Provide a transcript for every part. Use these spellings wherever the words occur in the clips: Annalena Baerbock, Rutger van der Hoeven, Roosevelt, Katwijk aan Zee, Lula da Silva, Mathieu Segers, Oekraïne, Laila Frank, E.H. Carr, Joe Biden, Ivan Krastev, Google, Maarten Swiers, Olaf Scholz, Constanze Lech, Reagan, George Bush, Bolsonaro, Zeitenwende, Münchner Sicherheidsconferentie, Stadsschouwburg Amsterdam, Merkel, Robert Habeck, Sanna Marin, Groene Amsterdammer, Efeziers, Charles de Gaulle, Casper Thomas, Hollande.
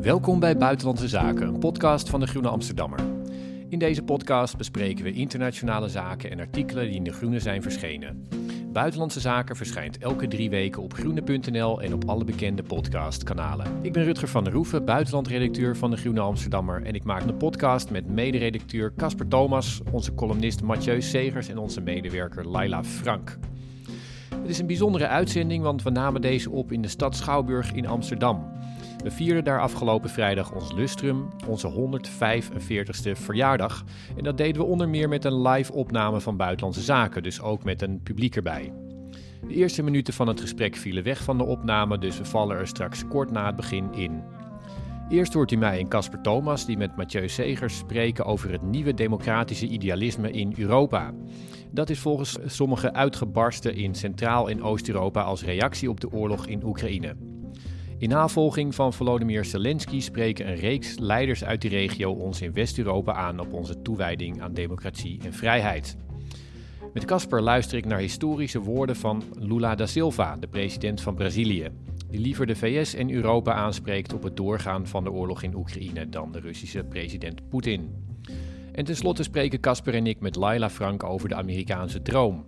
Welkom bij Buitenlandse Zaken, een podcast van de Groene Amsterdammer. In deze podcast bespreken we internationale zaken en artikelen die in de Groene zijn verschenen. Buitenlandse Zaken verschijnt elke 3 weken op groene.nl en op alle bekende podcastkanalen. Ik ben Rutger van der Hoeven, buitenlandredacteur van de Groene Amsterdammer. En ik maak een podcast met mederedacteur Casper Thomas, onze columnist Mathieu Segers en onze medewerker Laila Frank. Het is een bijzondere uitzending, want we namen deze op in de Stadsschouwburg in Amsterdam. We vierden daar afgelopen vrijdag ons lustrum, onze 145ste verjaardag. En dat deden we onder meer met een live opname van Buitenlandse Zaken, dus ook met een publiek erbij. De eerste minuten van het gesprek vielen weg van de opname, dus we vallen er straks kort na het begin in. Eerst hoort u mij en Casper Thomas die met Mathieu Segers spreken over het nieuwe democratische idealisme in Europa. Dat is volgens sommigen uitgebarsten in Centraal- en Oost-Europa als reactie op de oorlog in Oekraïne. In navolging van Volodymyr Zelensky spreken een reeks leiders uit de regio ons in West-Europa aan op onze toewijding aan democratie en vrijheid. Met Casper luister ik naar historische woorden van Lula da Silva, de president van Brazilië, die liever de VS en Europa aanspreekt op het doorgaan van de oorlog in Oekraïne dan de Russische president Poetin. En tenslotte spreken Casper en ik met Laila Frank over de Amerikaanse droom.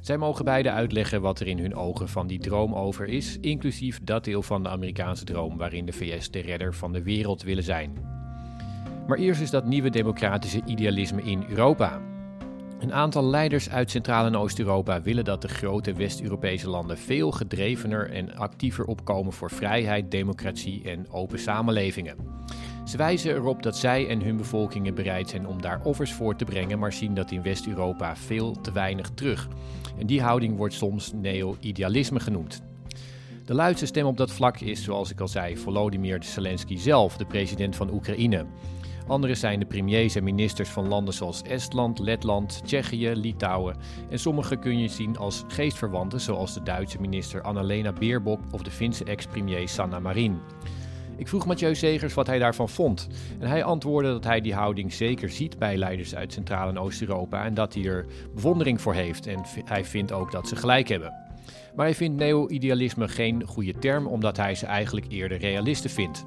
Zij mogen beide uitleggen wat er in hun ogen van die droom over is, inclusief dat deel van de Amerikaanse droom waarin de VS de redder van de wereld willen zijn. Maar eerst is dat nieuwe democratische idealisme in Europa. Een aantal leiders uit Centraal- en Oost-Europa willen dat de grote West-Europese landen veel gedrevener en actiever opkomen voor vrijheid, democratie en open samenlevingen. Ze wijzen erop dat zij en hun bevolkingen bereid zijn om daar offers voor te brengen, maar zien dat in West-Europa veel te weinig terug. En die houding wordt soms neo-idealisme genoemd. De luidste stem op dat vlak is, zoals ik al zei, Volodymyr Zelensky zelf, de president van Oekraïne. Anderen zijn de premiers en ministers van landen zoals Estland, Letland, Tsjechië, Litouwen. En sommige kun je zien als geestverwanten, zoals de Duitse minister Annalena Baerbock of de Finse ex-premier Sanna Marin. Ik vroeg Mathieu Segers wat hij daarvan vond. En hij antwoordde dat hij die houding zeker ziet bij leiders uit Centraal- en Oost-Europa en dat hij er bewondering voor heeft. En hij vindt ook dat ze gelijk hebben. Maar hij vindt neo-idealisme geen goede term, omdat hij ze eigenlijk eerder realisten vindt.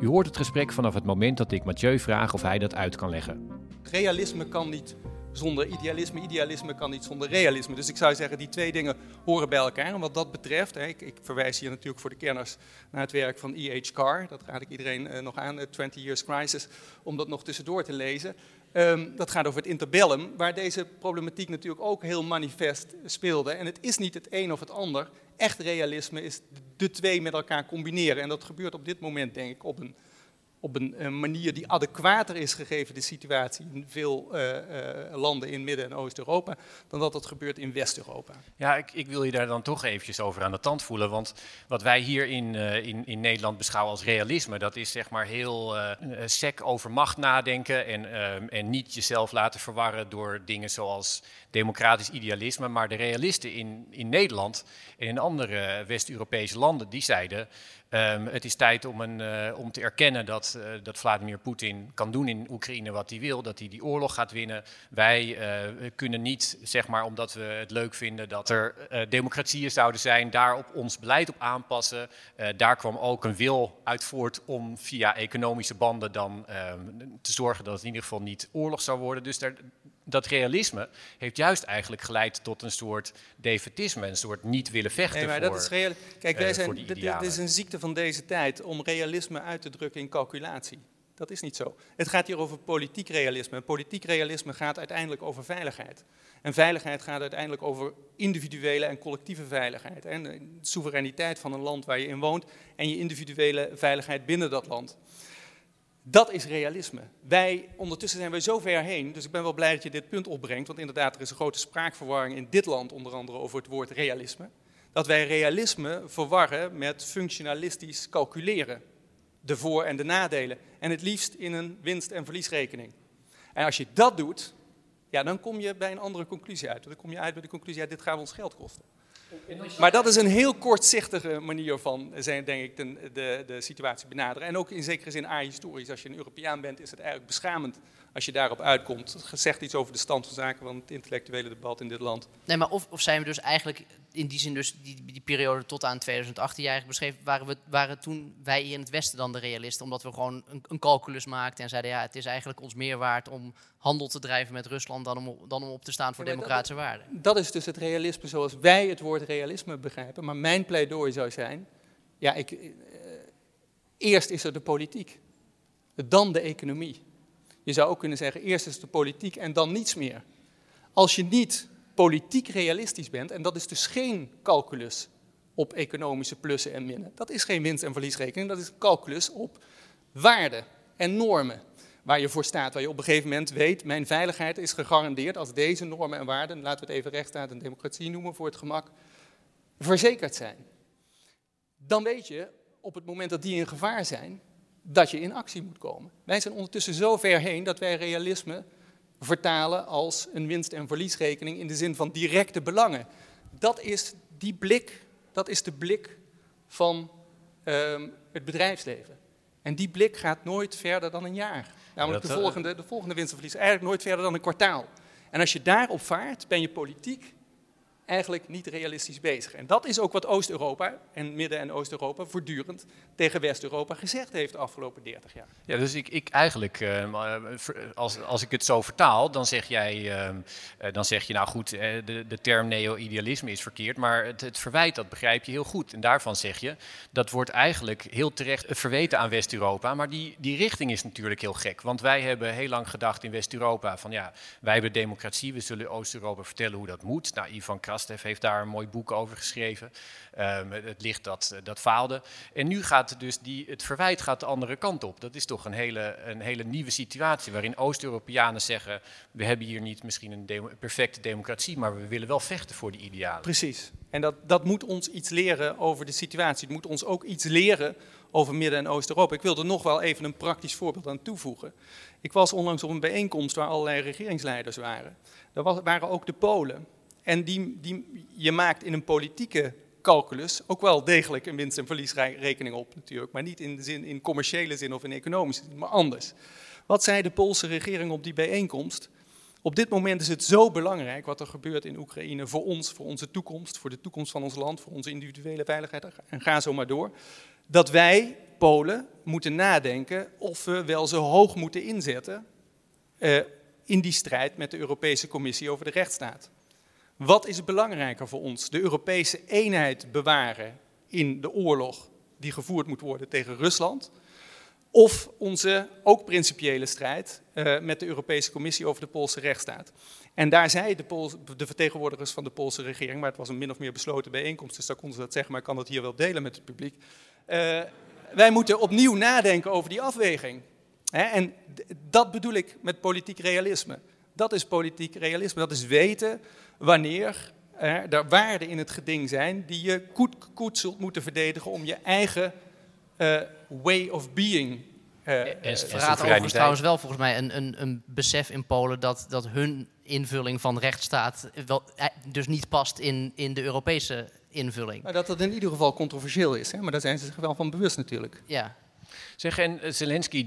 U hoort het gesprek vanaf het moment dat ik Mathieu vraag of hij dat uit kan leggen. Realisme kan niet zonder idealisme, idealisme kan niet zonder realisme. Dus ik zou zeggen, die twee dingen horen bij elkaar. En wat dat betreft, ik verwijs hier natuurlijk voor de kenners naar het werk van E.H. Carr. Dat raad ik iedereen nog aan, 20 Years Crisis, om dat nog tussendoor te lezen. Dat gaat over het interbellum, waar deze problematiek natuurlijk ook heel manifest speelde. En het is niet het een of het ander. Echt realisme is de twee met elkaar combineren. En dat gebeurt op dit moment, denk ik, op een manier die adequater is gegeven de situatie in veel landen in Midden- en Oost-Europa, dan dat gebeurt in West-Europa. Ja, ik wil je daar dan toch eventjes over aan de tand voelen, want wat wij hier in Nederland beschouwen als realisme, dat is zeg maar heel sec over macht nadenken en niet jezelf laten verwarren door dingen zoals democratisch idealisme, maar de realisten in Nederland en in andere West-Europese landen, die zeiden, het is tijd om te erkennen dat Vladimir Poetin kan doen in Oekraïne wat hij wil, dat hij die oorlog gaat winnen. Wij kunnen niet, zeg maar, omdat we het leuk vinden dat er democratieën zouden zijn, daar op ons beleid op aanpassen. Daar kwam ook een wil uit voort om via economische banden dan te zorgen dat het in ieder geval niet oorlog zou worden. Dus daar, dat realisme heeft juist eigenlijk geleid tot een soort defetisme, een soort niet willen vechten voor die idealen. Dit is een ziekte van deze tijd om realisme uit te drukken in calculatie. Dat is niet zo. Het gaat hier over politiek realisme. En politiek realisme gaat uiteindelijk over veiligheid. En veiligheid gaat uiteindelijk over individuele en collectieve veiligheid. En de soevereiniteit van een land waar je in woont en je individuele veiligheid binnen dat land. Dat is realisme. Ondertussen zijn wij zo ver heen, dus ik ben wel blij dat je dit punt opbrengt. Want inderdaad, er is een grote spraakverwarring in dit land, onder andere over het woord realisme. Dat wij realisme verwarren met functionalistisch calculeren. De voor- en de nadelen. En het liefst in een winst- en verliesrekening. En als je dat doet, ja, dan kom je bij een andere conclusie uit. Dan kom je uit bij de conclusie, ja, dit gaat ons geld kosten. Maar dat is een heel kortzichtige manier van, denk ik, de situatie benaderen. En ook in zekere zin ahistorisch. Als je een Europeaan bent, is het eigenlijk beschamend als je daarop uitkomt. Het zegt iets over de stand van zaken van het intellectuele debat in dit land. Nee, maar of zijn we dus eigenlijk, in die zin dus die periode tot aan 2018 die eigenlijk beschreef, waren toen wij hier in het Westen dan de realisten. Omdat we gewoon een calculus maakten en zeiden, ja, het is eigenlijk ons meer waard om handel te drijven met Rusland dan om op te staan voor democratische waarden. Dat is dus het realisme zoals wij het woord realisme begrijpen. Maar mijn pleidooi zou zijn, ja, eerst is er de politiek, dan de economie. Je zou ook kunnen zeggen, eerst is de politiek en dan niets meer. Als je niet politiek realistisch bent, en dat is dus geen calculus op economische plussen en minnen. Dat is geen winst- en verliesrekening, dat is een calculus op waarden en normen. Waar je voor staat, waar je op een gegeven moment weet, mijn veiligheid is gegarandeerd als deze normen en waarden, laten we het even rechtsstaat en democratie noemen voor het gemak, verzekerd zijn. Dan weet je, op het moment dat die in gevaar zijn, dat je in actie moet komen. Wij zijn ondertussen zo ver heen dat wij realisme vertalen als een winst- en verliesrekening in de zin van directe belangen. Dat is die blik, dat is de blik van het bedrijfsleven. En die blik gaat nooit verder dan een jaar. Namelijk de volgende winst- en verlies eigenlijk nooit verder dan een kwartaal. En als je daarop vaart, ben je politiek eigenlijk niet realistisch bezig. En dat is ook wat Oost-Europa en Midden- en Oost-Europa voortdurend tegen West-Europa gezegd heeft de afgelopen 30 jaar. Ja, dus ik eigenlijk, als ik het zo vertaal, dan zeg jij, nou goed, de term neo-idealisme is verkeerd, maar het verwijt, dat begrijp je heel goed. En daarvan zeg je, dat wordt eigenlijk heel terecht verweten aan West-Europa, maar die richting is natuurlijk heel gek. Want wij hebben heel lang gedacht in West-Europa van ja, wij hebben democratie, we zullen Oost-Europa vertellen hoe dat moet. Nou, Ivan Krastev heeft daar een mooi boek over geschreven. Het licht dat faalde. En nu gaat dus het verwijt gaat de andere kant op. Dat is toch een hele nieuwe situatie waarin Oost-Europeanen zeggen, we hebben hier niet misschien een perfecte democratie, maar we willen wel vechten voor die idealen. Precies. En dat moet ons iets leren over de situatie. Het moet ons ook iets leren over Midden- en Oost-Europa. Ik wil er nog wel even een praktisch voorbeeld aan toevoegen. Ik was onlangs op een bijeenkomst waar allerlei regeringsleiders waren. Daar waren ook de Polen. En je maakt in een politieke calculus ook wel degelijk een winst- en verliesrekening op natuurlijk. Maar niet in commerciële zin of in economische zin, maar anders. Wat zei de Poolse regering op die bijeenkomst? Op dit moment is het zo belangrijk wat er gebeurt in Oekraïne voor ons, voor onze toekomst, voor de toekomst van ons land, voor onze individuele veiligheid en ga zo maar door. Dat wij, Polen, moeten nadenken of we wel zo hoog moeten inzetten in die strijd met de Europese Commissie over de rechtsstaat. Wat is belangrijker voor ons? De Europese eenheid bewaren in de oorlog die gevoerd moet worden tegen Rusland? Of onze ook principiële strijd met de Europese Commissie over de Poolse rechtsstaat? En daar zei de vertegenwoordigers van de Poolse regering, maar het was een min of meer besloten bijeenkomst, dus daar konden ze dat zeggen, maar ik kan dat hier wel delen met het publiek. Wij moeten opnieuw nadenken over die afweging. En dat bedoel ik met politiek realisme. Dat is politiek realisme, dat is weten wanneer er waarden in het geding zijn die je goed zult moeten verdedigen om je eigen way of being. En ze verraad overigens trouwens wel volgens mij een besef in Polen dat hun invulling van rechtsstaat wel, dus niet past in de Europese invulling. Maar dat in ieder geval controversieel is, hè? Maar daar zijn ze zich wel van bewust natuurlijk. Ja. Zeg, en Zelensky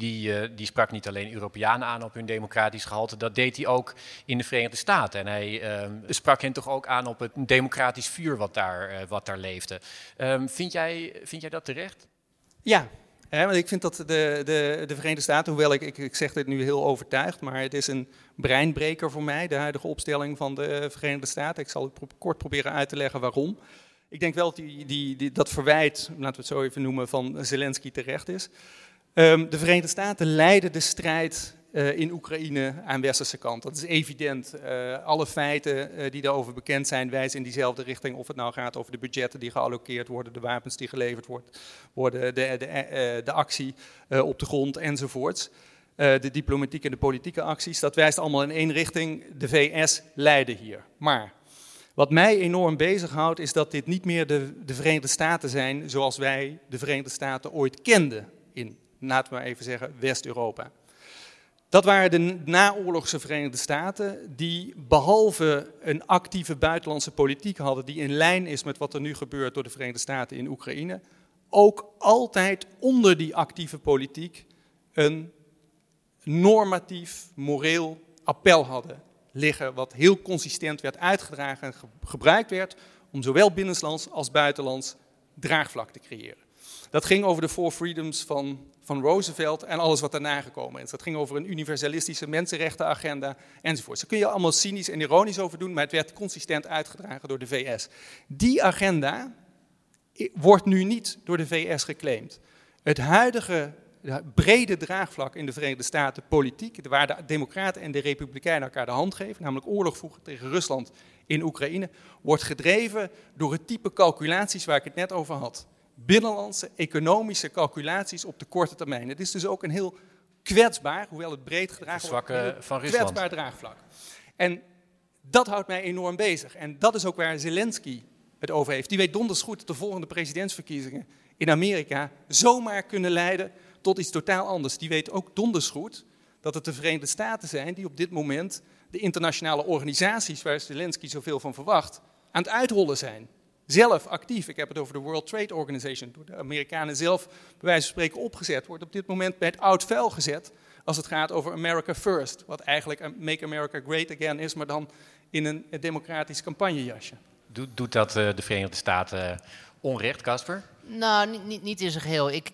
die sprak niet alleen Europeanen aan op hun democratisch gehalte, dat deed hij ook in de Verenigde Staten. En hij sprak hen toch ook aan op het democratisch vuur wat daar leefde. Vind jij dat terecht? Ja, Want ik vind dat de Verenigde Staten, hoewel ik zeg dit nu heel overtuigd, maar het is een breinbreker voor mij, de huidige opstelling van de Verenigde Staten. Ik zal het kort proberen uit te leggen waarom. Ik denk wel dat dat verwijt, laten we het zo even noemen, van Zelensky terecht is. De Verenigde Staten leiden de strijd in Oekraïne aan westerse kant. Dat is evident. Alle feiten die daarover bekend zijn wijzen in diezelfde richting. Of het nou gaat over de budgetten die gealloceerd worden, de wapens die geleverd worden, de actie op de grond enzovoorts. De diplomatieke en de politieke acties. Dat wijst allemaal in één richting. De VS leiden hier. Maar wat mij enorm bezighoudt is dat dit niet meer de Verenigde Staten zijn zoals wij de Verenigde Staten ooit kenden in, laten we maar even zeggen, West-Europa. Dat waren de naoorlogse Verenigde Staten die behalve een actieve buitenlandse politiek hadden die in lijn is met wat er nu gebeurt door de Verenigde Staten in Oekraïne, ook altijd onder die actieve politiek een normatief, moreel appel hadden liggen, wat heel consistent werd uitgedragen en gebruikt werd om zowel binnenlands als buitenlands draagvlak te creëren. Dat ging over de Four Freedoms van Roosevelt en alles wat daarna gekomen is. Dat ging over een universalistische mensenrechtenagenda enzovoort. Daar kun je allemaal cynisch en ironisch over doen, maar het werd consistent uitgedragen door de VS. Die agenda wordt nu niet door de VS geclaimd. Het huidige brede draagvlak in de Verenigde Staten politiek, waar de Democraten en de Republikeinen elkaar de hand geven, namelijk oorlog voeren tegen Rusland in Oekraïne, wordt gedreven door het type calculaties waar ik het net over had. Binnenlandse economische calculaties op de korte termijn. Het is dus ook een heel kwetsbaar, hoewel het breed gedragen wordt, kwetsbaar draagvlak. En dat houdt mij enorm bezig. En dat is ook waar Zelensky het over heeft. Die weet donders goed dat de volgende presidentsverkiezingen in Amerika zomaar kunnen leiden tot iets totaal anders. Die weet ook donders goed dat het de Verenigde Staten zijn die op dit moment de internationale organisaties waar Zelensky zoveel van verwacht aan het uitrollen zijn. Zelf actief, ik heb het over de World Trade Organization, door de Amerikanen zelf bij wijze van spreken opgezet, wordt op dit moment bij het oud vuil gezet als het gaat over America First, wat eigenlijk Make America Great Again is, maar dan in een democratisch campagnejasje. Doet dat de Verenigde Staten onrecht, Casper? Nou, niet in zijn geheel. Ik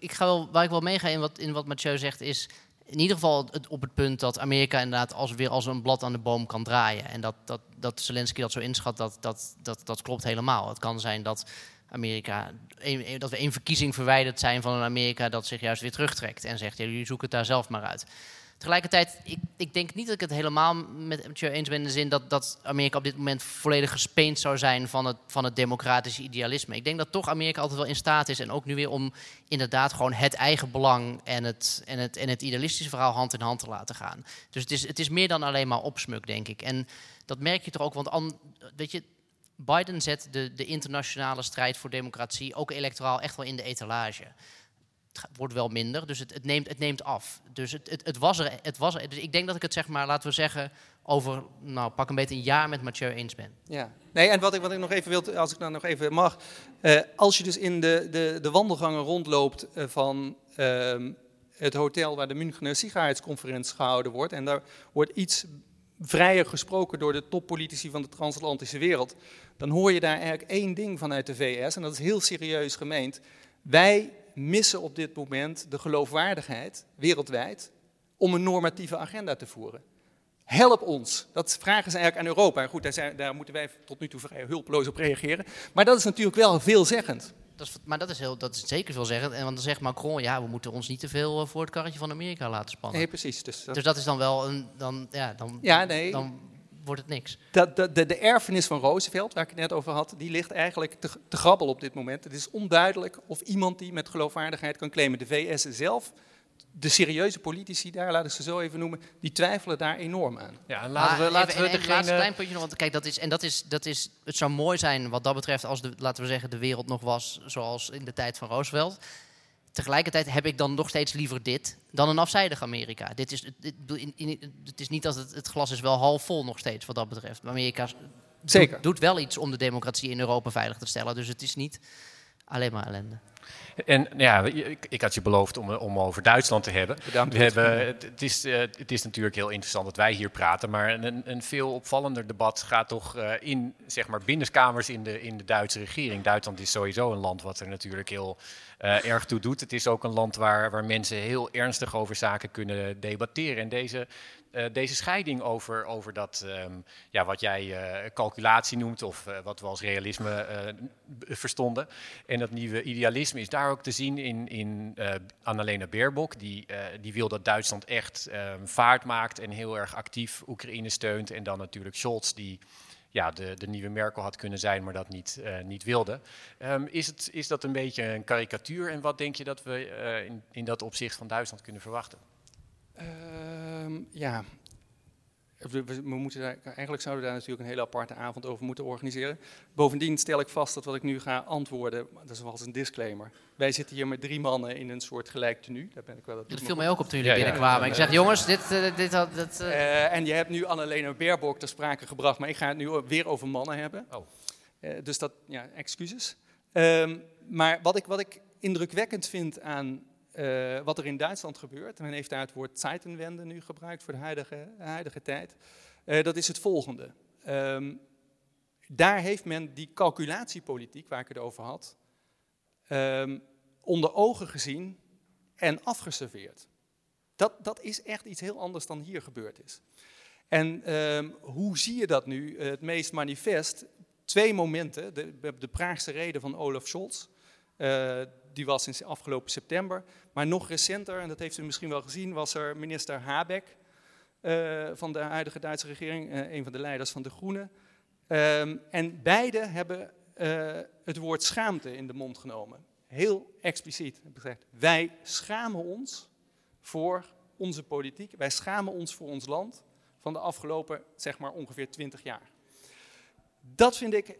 ga wel, waar ik wel meega in wat Mathieu zegt is in ieder geval op het punt dat Amerika inderdaad weer als een blad aan de boom kan draaien. En dat Zelensky dat zo inschat, dat klopt helemaal. Het kan zijn dat Amerika, dat we één verkiezing verwijderd zijn van een Amerika dat zich juist weer terugtrekt. En zegt, ja, jullie zoeken het daar zelf maar uit. Tegelijkertijd, ik denk niet dat ik het helemaal met Mathieu eens ben in de zin dat Amerika op dit moment volledig gespeend zou zijn van het democratische idealisme. Ik denk dat toch Amerika altijd wel in staat is en ook nu weer om inderdaad gewoon het eigen belang en het idealistische verhaal hand in hand te laten gaan. Dus het is meer dan alleen maar opsmuk, denk ik. En dat merk je toch ook, want weet je, Biden zet de internationale strijd voor democratie ook electoraal echt wel in de etalage. Het wordt wel minder, dus het neemt af. Dus het was er. Dus ik denk dat ik het, zeg maar, laten we zeggen, over pak een beetje een jaar met Mathieu eens ben. Ja, nee, en wat ik nog even wil, als ik dan nog even mag. Als je dus in de wandelgangen rondloopt van het hotel waar de Münchner Sicherheidsconferentie gehouden wordt, en daar wordt iets vrijer gesproken door de toppolitici van de transatlantische wereld, dan hoor je daar eigenlijk één ding vanuit de VS, en dat is heel serieus gemeend. Wij missen op dit moment de geloofwaardigheid wereldwijd om een normatieve agenda te voeren. Help ons. Dat vragen ze eigenlijk aan Europa. Goed, daar moeten wij tot nu toe vrij hulpeloos op reageren. Maar dat is natuurlijk wel veelzeggend. Dat is zeker veelzeggend. En want dan zegt Macron, ja, we moeten ons niet te veel voor het karretje van Amerika laten spannen. Nee, precies. Dus dat is dan wel een... Dan wordt het niks. De erfenis van Roosevelt, waar ik het net over had, die ligt eigenlijk te grabbel op dit moment. Het is onduidelijk of iemand die met geloofwaardigheid kan claimen. De VS zelf, de serieuze politici daar, laat ik ze zo even noemen, die twijfelen daar enorm aan. Ja, laten we een klein puntje nog, want kijk, dat is, het zou mooi zijn wat dat betreft als de wereld nog was zoals in de tijd van Roosevelt. Tegelijkertijd heb ik dan nog steeds liever dit dan een afzijdig Amerika. Het is niet dat het glas is wel half vol nog steeds wat dat betreft. Amerika doet wel iets om de democratie in Europa veilig te stellen. Dus het is niet alleen maar ellende. En ja, ik had je beloofd om over Duitsland te hebben. Bedankt. Het is natuurlijk heel interessant dat wij hier praten, maar een veel opvallender debat gaat toch in, zeg maar, binnenkamers in de Duitse regering. Duitsland is sowieso een land wat er natuurlijk heel erg toe doet. Het is ook een land waar mensen heel ernstig over zaken kunnen debatteren. En deze scheiding over dat, wat jij calculatie noemt, of wat we als realisme verstonden. En dat nieuwe idealisme is daar ook te zien in Annalena Baerbock. Die wil dat Duitsland echt vaart maakt en heel erg actief Oekraïne steunt. En dan natuurlijk Scholz, die de nieuwe Merkel had kunnen zijn, maar dat niet wilde. Is dat een beetje een karikatuur? En wat denk je dat we in dat opzicht van Duitsland kunnen verwachten? We moeten eigenlijk zouden we daar natuurlijk een hele aparte avond over moeten organiseren. Bovendien stel ik vast dat wat ik nu ga antwoorden, dat is wel eens een disclaimer. Wij zitten hier met 3 mannen in een soort gelijk tenue. Daar ben ik wel. Dat viel mij ook op toen jullie binnenkwamen. Ik zeg, jongens, dit had... En je hebt nu Annalena Baerbock ter sprake gebracht, maar ik ga het nu weer over mannen hebben. Oh. Dus dat, excuses. Maar wat ik indrukwekkend vind aan... wat er in Duitsland gebeurt, men heeft daar het woord Zeitenwende nu gebruikt voor de huidige tijd, dat is het volgende. Daar heeft men die calculatiepolitiek, waar ik het over had, onder ogen gezien en afgeserveerd. Dat is echt iets heel anders dan hier gebeurd is. En hoe zie je dat nu het meest manifest? 2 momenten, de Praagse rede van Olaf Scholz, die was sinds afgelopen september. Maar nog recenter, en dat heeft u misschien wel gezien, was er minister Habeck van de huidige Duitse regering, een van de leiders van de Groene. En beide hebben het woord schaamte in de mond genomen. Heel expliciet. Wij schamen ons voor onze politiek. Wij schamen ons voor ons land van de afgelopen, zeg maar, ongeveer 20 jaar. Dat vind ik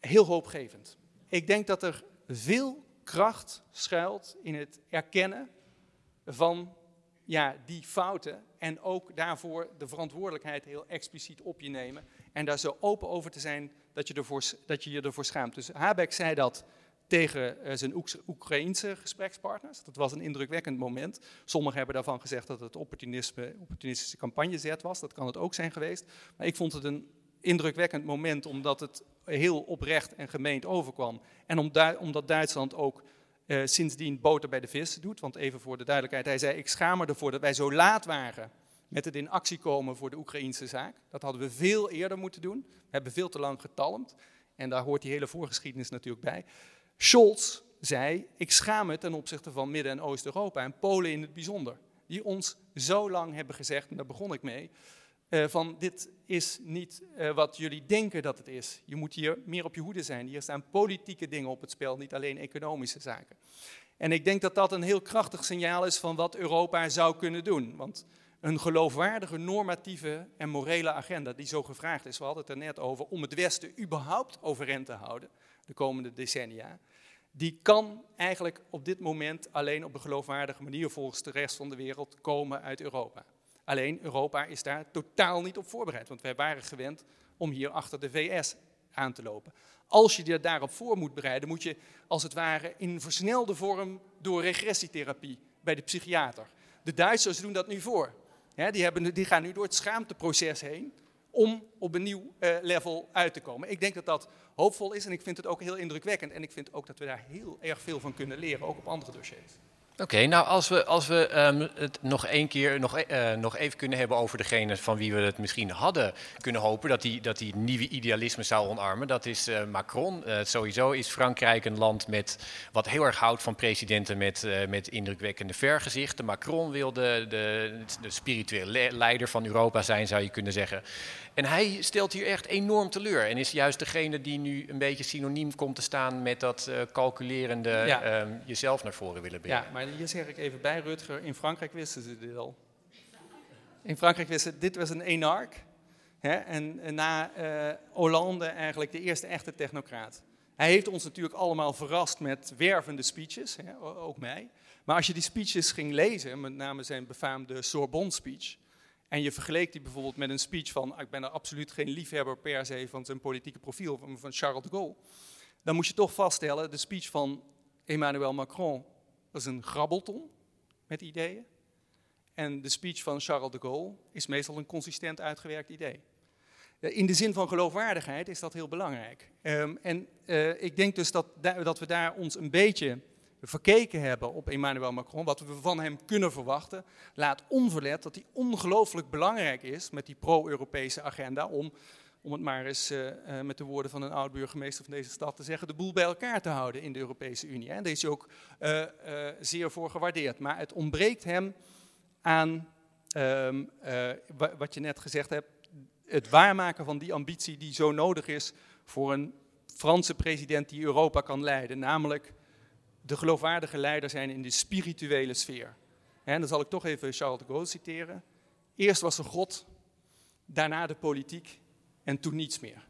heel hoopgevend. Ik denk dat er veel kracht schuilt in het erkennen van die fouten en ook daarvoor de verantwoordelijkheid heel expliciet op je nemen en daar zo open over te zijn dat je je ervoor schaamt. Dus Habeck zei dat tegen zijn Oekraïense gesprekspartners. Dat was een indrukwekkend moment. Sommigen hebben daarvan gezegd dat het opportunistische campagnezet was. Dat kan het ook zijn geweest. Maar ik vond het een indrukwekkend moment omdat het heel oprecht en gemeend overkwam. En omdat Duitsland ook sindsdien boter bij de vis doet. Want even voor de duidelijkheid, hij zei: ik schaam me ervoor dat wij zo laat waren met het in actie komen voor de Oekraïnse zaak. Dat hadden we veel eerder moeten doen. We hebben veel te lang getalmd. En daar hoort die hele voorgeschiedenis natuurlijk bij. Scholz zei: ik schaam me ten opzichte van Midden- en Oost-Europa en Polen in het bijzonder. Die ons zo lang hebben gezegd, en daar begon ik mee, van dit is niet wat jullie denken dat het is. Je moet hier meer op je hoede zijn. Hier staan politieke dingen op het spel, niet alleen economische zaken. En ik denk dat dat een heel krachtig signaal is van wat Europa zou kunnen doen. Want een geloofwaardige, normatieve en morele agenda die zo gevraagd is, we hadden het er net over, om het Westen überhaupt overeind te houden de komende decennia, die kan eigenlijk op dit moment alleen op een geloofwaardige manier volgens de rest van de wereld komen uit Europa. Alleen Europa is daar totaal niet op voorbereid, want wij waren gewend om hier achter de VS aan te lopen. Als je daarop voor moet bereiden, moet je als het ware in versnelde vorm door regressietherapie bij de psychiater. De Duitsers doen dat nu voor. Ja, die gaan nu door het schaamteproces heen om op een nieuw level uit te komen. Ik denk dat dat hoopvol is en ik vind het ook heel indrukwekkend. En ik vind ook dat we daar heel erg veel van kunnen leren, ook op andere dossiers. Oké, nou als we het nog één keer nog even kunnen hebben over degene van wie we het misschien hadden kunnen hopen dat die nieuwe idealisme zou omarmen, dat is Macron. Sowieso is Frankrijk een land wat heel erg houdt van presidenten met indrukwekkende vergezichten. Macron wilde de spirituele leider van Europa zijn, zou je kunnen zeggen. En hij stelt hier echt enorm teleur en is juist degene die nu een beetje synoniem komt te staan met dat calculerende jezelf naar voren willen brengen. Ja, maar hier zeg ik even bij, Rutger, in Frankrijk wisten ze dit al. In Frankrijk wisten ze, dit was een enark. Hè, en na Hollande eigenlijk de eerste echte technocraat. Hij heeft ons natuurlijk allemaal verrast met wervende speeches, hè, ook mij. Maar als je die speeches ging lezen, met name zijn befaamde Sorbonne-speech, en je vergeleek die bijvoorbeeld met een speech van, ik ben er absoluut geen liefhebber per se van zijn politieke profiel, van Charles de Gaulle, dan moest je toch vaststellen, de speech van Emmanuel Macron was een grabbelton met ideeën. En de speech van Charles de Gaulle is meestal een consistent uitgewerkt idee. In de zin van geloofwaardigheid is dat heel belangrijk. Ik denk dus dat we daar ons een beetje verkeken hebben op Emmanuel Macron. Wat we van hem kunnen verwachten, laat onverlet dat hij ongelooflijk belangrijk is met die pro-Europese agenda om het maar eens met de woorden van een oud-burgemeester van deze stad te zeggen, de boel bij elkaar te houden in de Europese Unie. En daar is hij ook zeer voor gewaardeerd. Maar het ontbreekt hem aan, wat je net gezegd hebt, het waarmaken van die ambitie die zo nodig is voor een Franse president die Europa kan leiden. Namelijk de geloofwaardige leider zijn in de spirituele sfeer. En dan zal ik toch even Charles de Gaulle citeren. Eerst was er God, daarna de politiek en toen niets meer.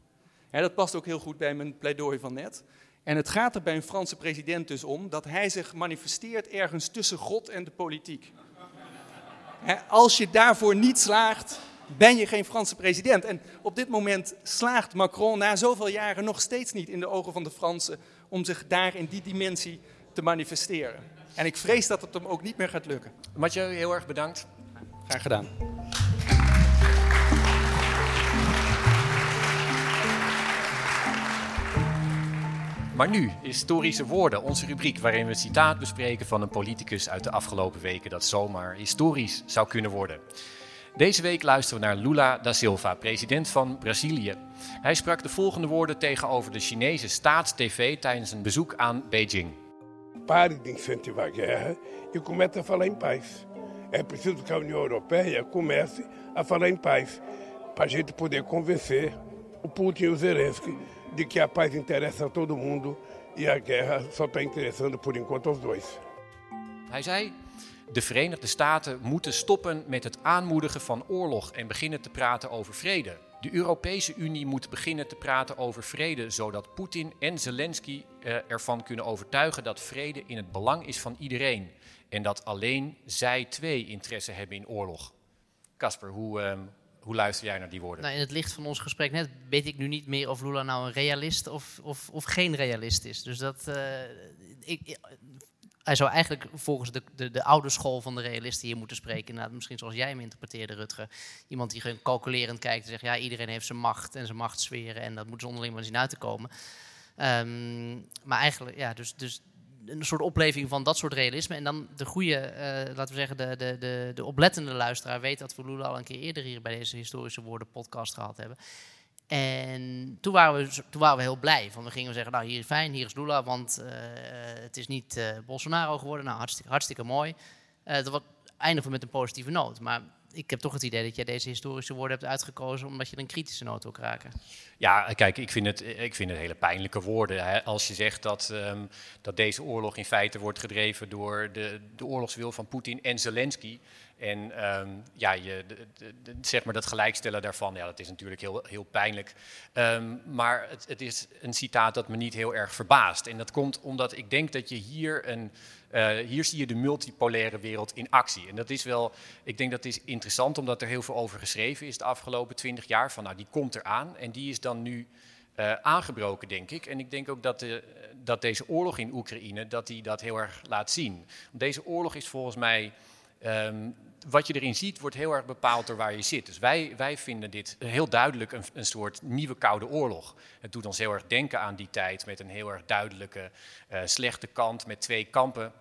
En dat past ook heel goed bij mijn pleidooi van net. En het gaat er bij een Franse president dus om dat hij zich manifesteert ergens tussen God en de politiek. Als je daarvoor niet slaagt, ben je geen Franse president. En op dit moment slaagt Macron na zoveel jaren nog steeds niet in de ogen van de Fransen om zich daar in die dimensie te manifesteren. En ik vrees dat het hem ook niet meer gaat lukken. Mathieu, heel erg bedankt. Graag gedaan. Maar nu, historische woorden, onze rubriek waarin we het citaat bespreken van een politicus uit de afgelopen weken dat zomaar historisch zou kunnen worden. Deze week luisteren we naar Lula da Silva, president van Brazilië. Hij sprak de volgende woorden tegenover de Chinese staatstv tijdens een bezoek aan Beijing. Pare de incentivar guerra e comece a falar em paz. É preciso que a União Europeia comece a falar em paz, para a gente poder convencer o Putin e o Zelensky de que a paz interessa a todo mundo e a guerra só está interessando por enquanto aos dois. Hij zei: de Verenigde Staten moeten stoppen met het aanmoedigen van oorlog en beginnen te praten over vrede. De Europese Unie moet beginnen te praten over vrede, zodat Poetin en Zelensky ervan kunnen overtuigen dat vrede in het belang is van iedereen. En dat alleen zij twee interesse hebben in oorlog. Casper, hoe luister jij naar die woorden? Nou, in het licht van ons gesprek net weet ik nu niet meer of Lula nou een realist of geen realist is. Dus dat... Hij zou eigenlijk volgens de oude school van de realisten hier moeten spreken. Nou, misschien zoals jij hem interpreteerde, Rutger. Iemand die gewoon calculerend kijkt en zegt, ja, iedereen heeft zijn macht en zijn machtssferen en dat moet ze onderling maar zien uit te komen. Maar eigenlijk, ja, dus een soort opleving van dat soort realisme. En dan de goede, laten we zeggen, de oplettende luisteraar weet dat we Lula al een keer eerder hier bij deze historische woorden podcast gehad hebben. En toen waren we heel blij. Want we gingen zeggen, nou, hier is fijn, hier is Lula, want het is niet Bolsonaro geworden. Nou, hartstikke mooi. Dat eindigen we met een positieve noot. Maar ik heb toch het idee dat jij deze historische woorden hebt uitgekozen omdat je een kritische noot wil kraken. Ja, kijk, ik vind het hele pijnlijke woorden. Hè? Als je zegt dat deze oorlog in feite wordt gedreven door de oorlogswil van Poetin en Zelensky. En zeg maar dat gelijkstellen daarvan, ja, dat is natuurlijk heel, heel pijnlijk. Maar het is een citaat dat me niet heel erg verbaast. En dat komt omdat ik denk dat je hier zie je de multipolaire wereld in actie. En dat is wel, ik denk dat is interessant, omdat er heel veel over geschreven is de afgelopen 20 jaar. Van nou, die komt eraan en die is dan nu aangebroken, denk ik. En ik denk ook dat deze oorlog in Oekraïne, dat die dat heel erg laat zien. Deze oorlog is volgens mij... wat je erin ziet, wordt heel erg bepaald door waar je zit. Dus wij vinden dit heel duidelijk een soort nieuwe Koude Oorlog. Het doet ons heel erg denken aan die tijd met een heel erg duidelijke slechte kant met twee kampen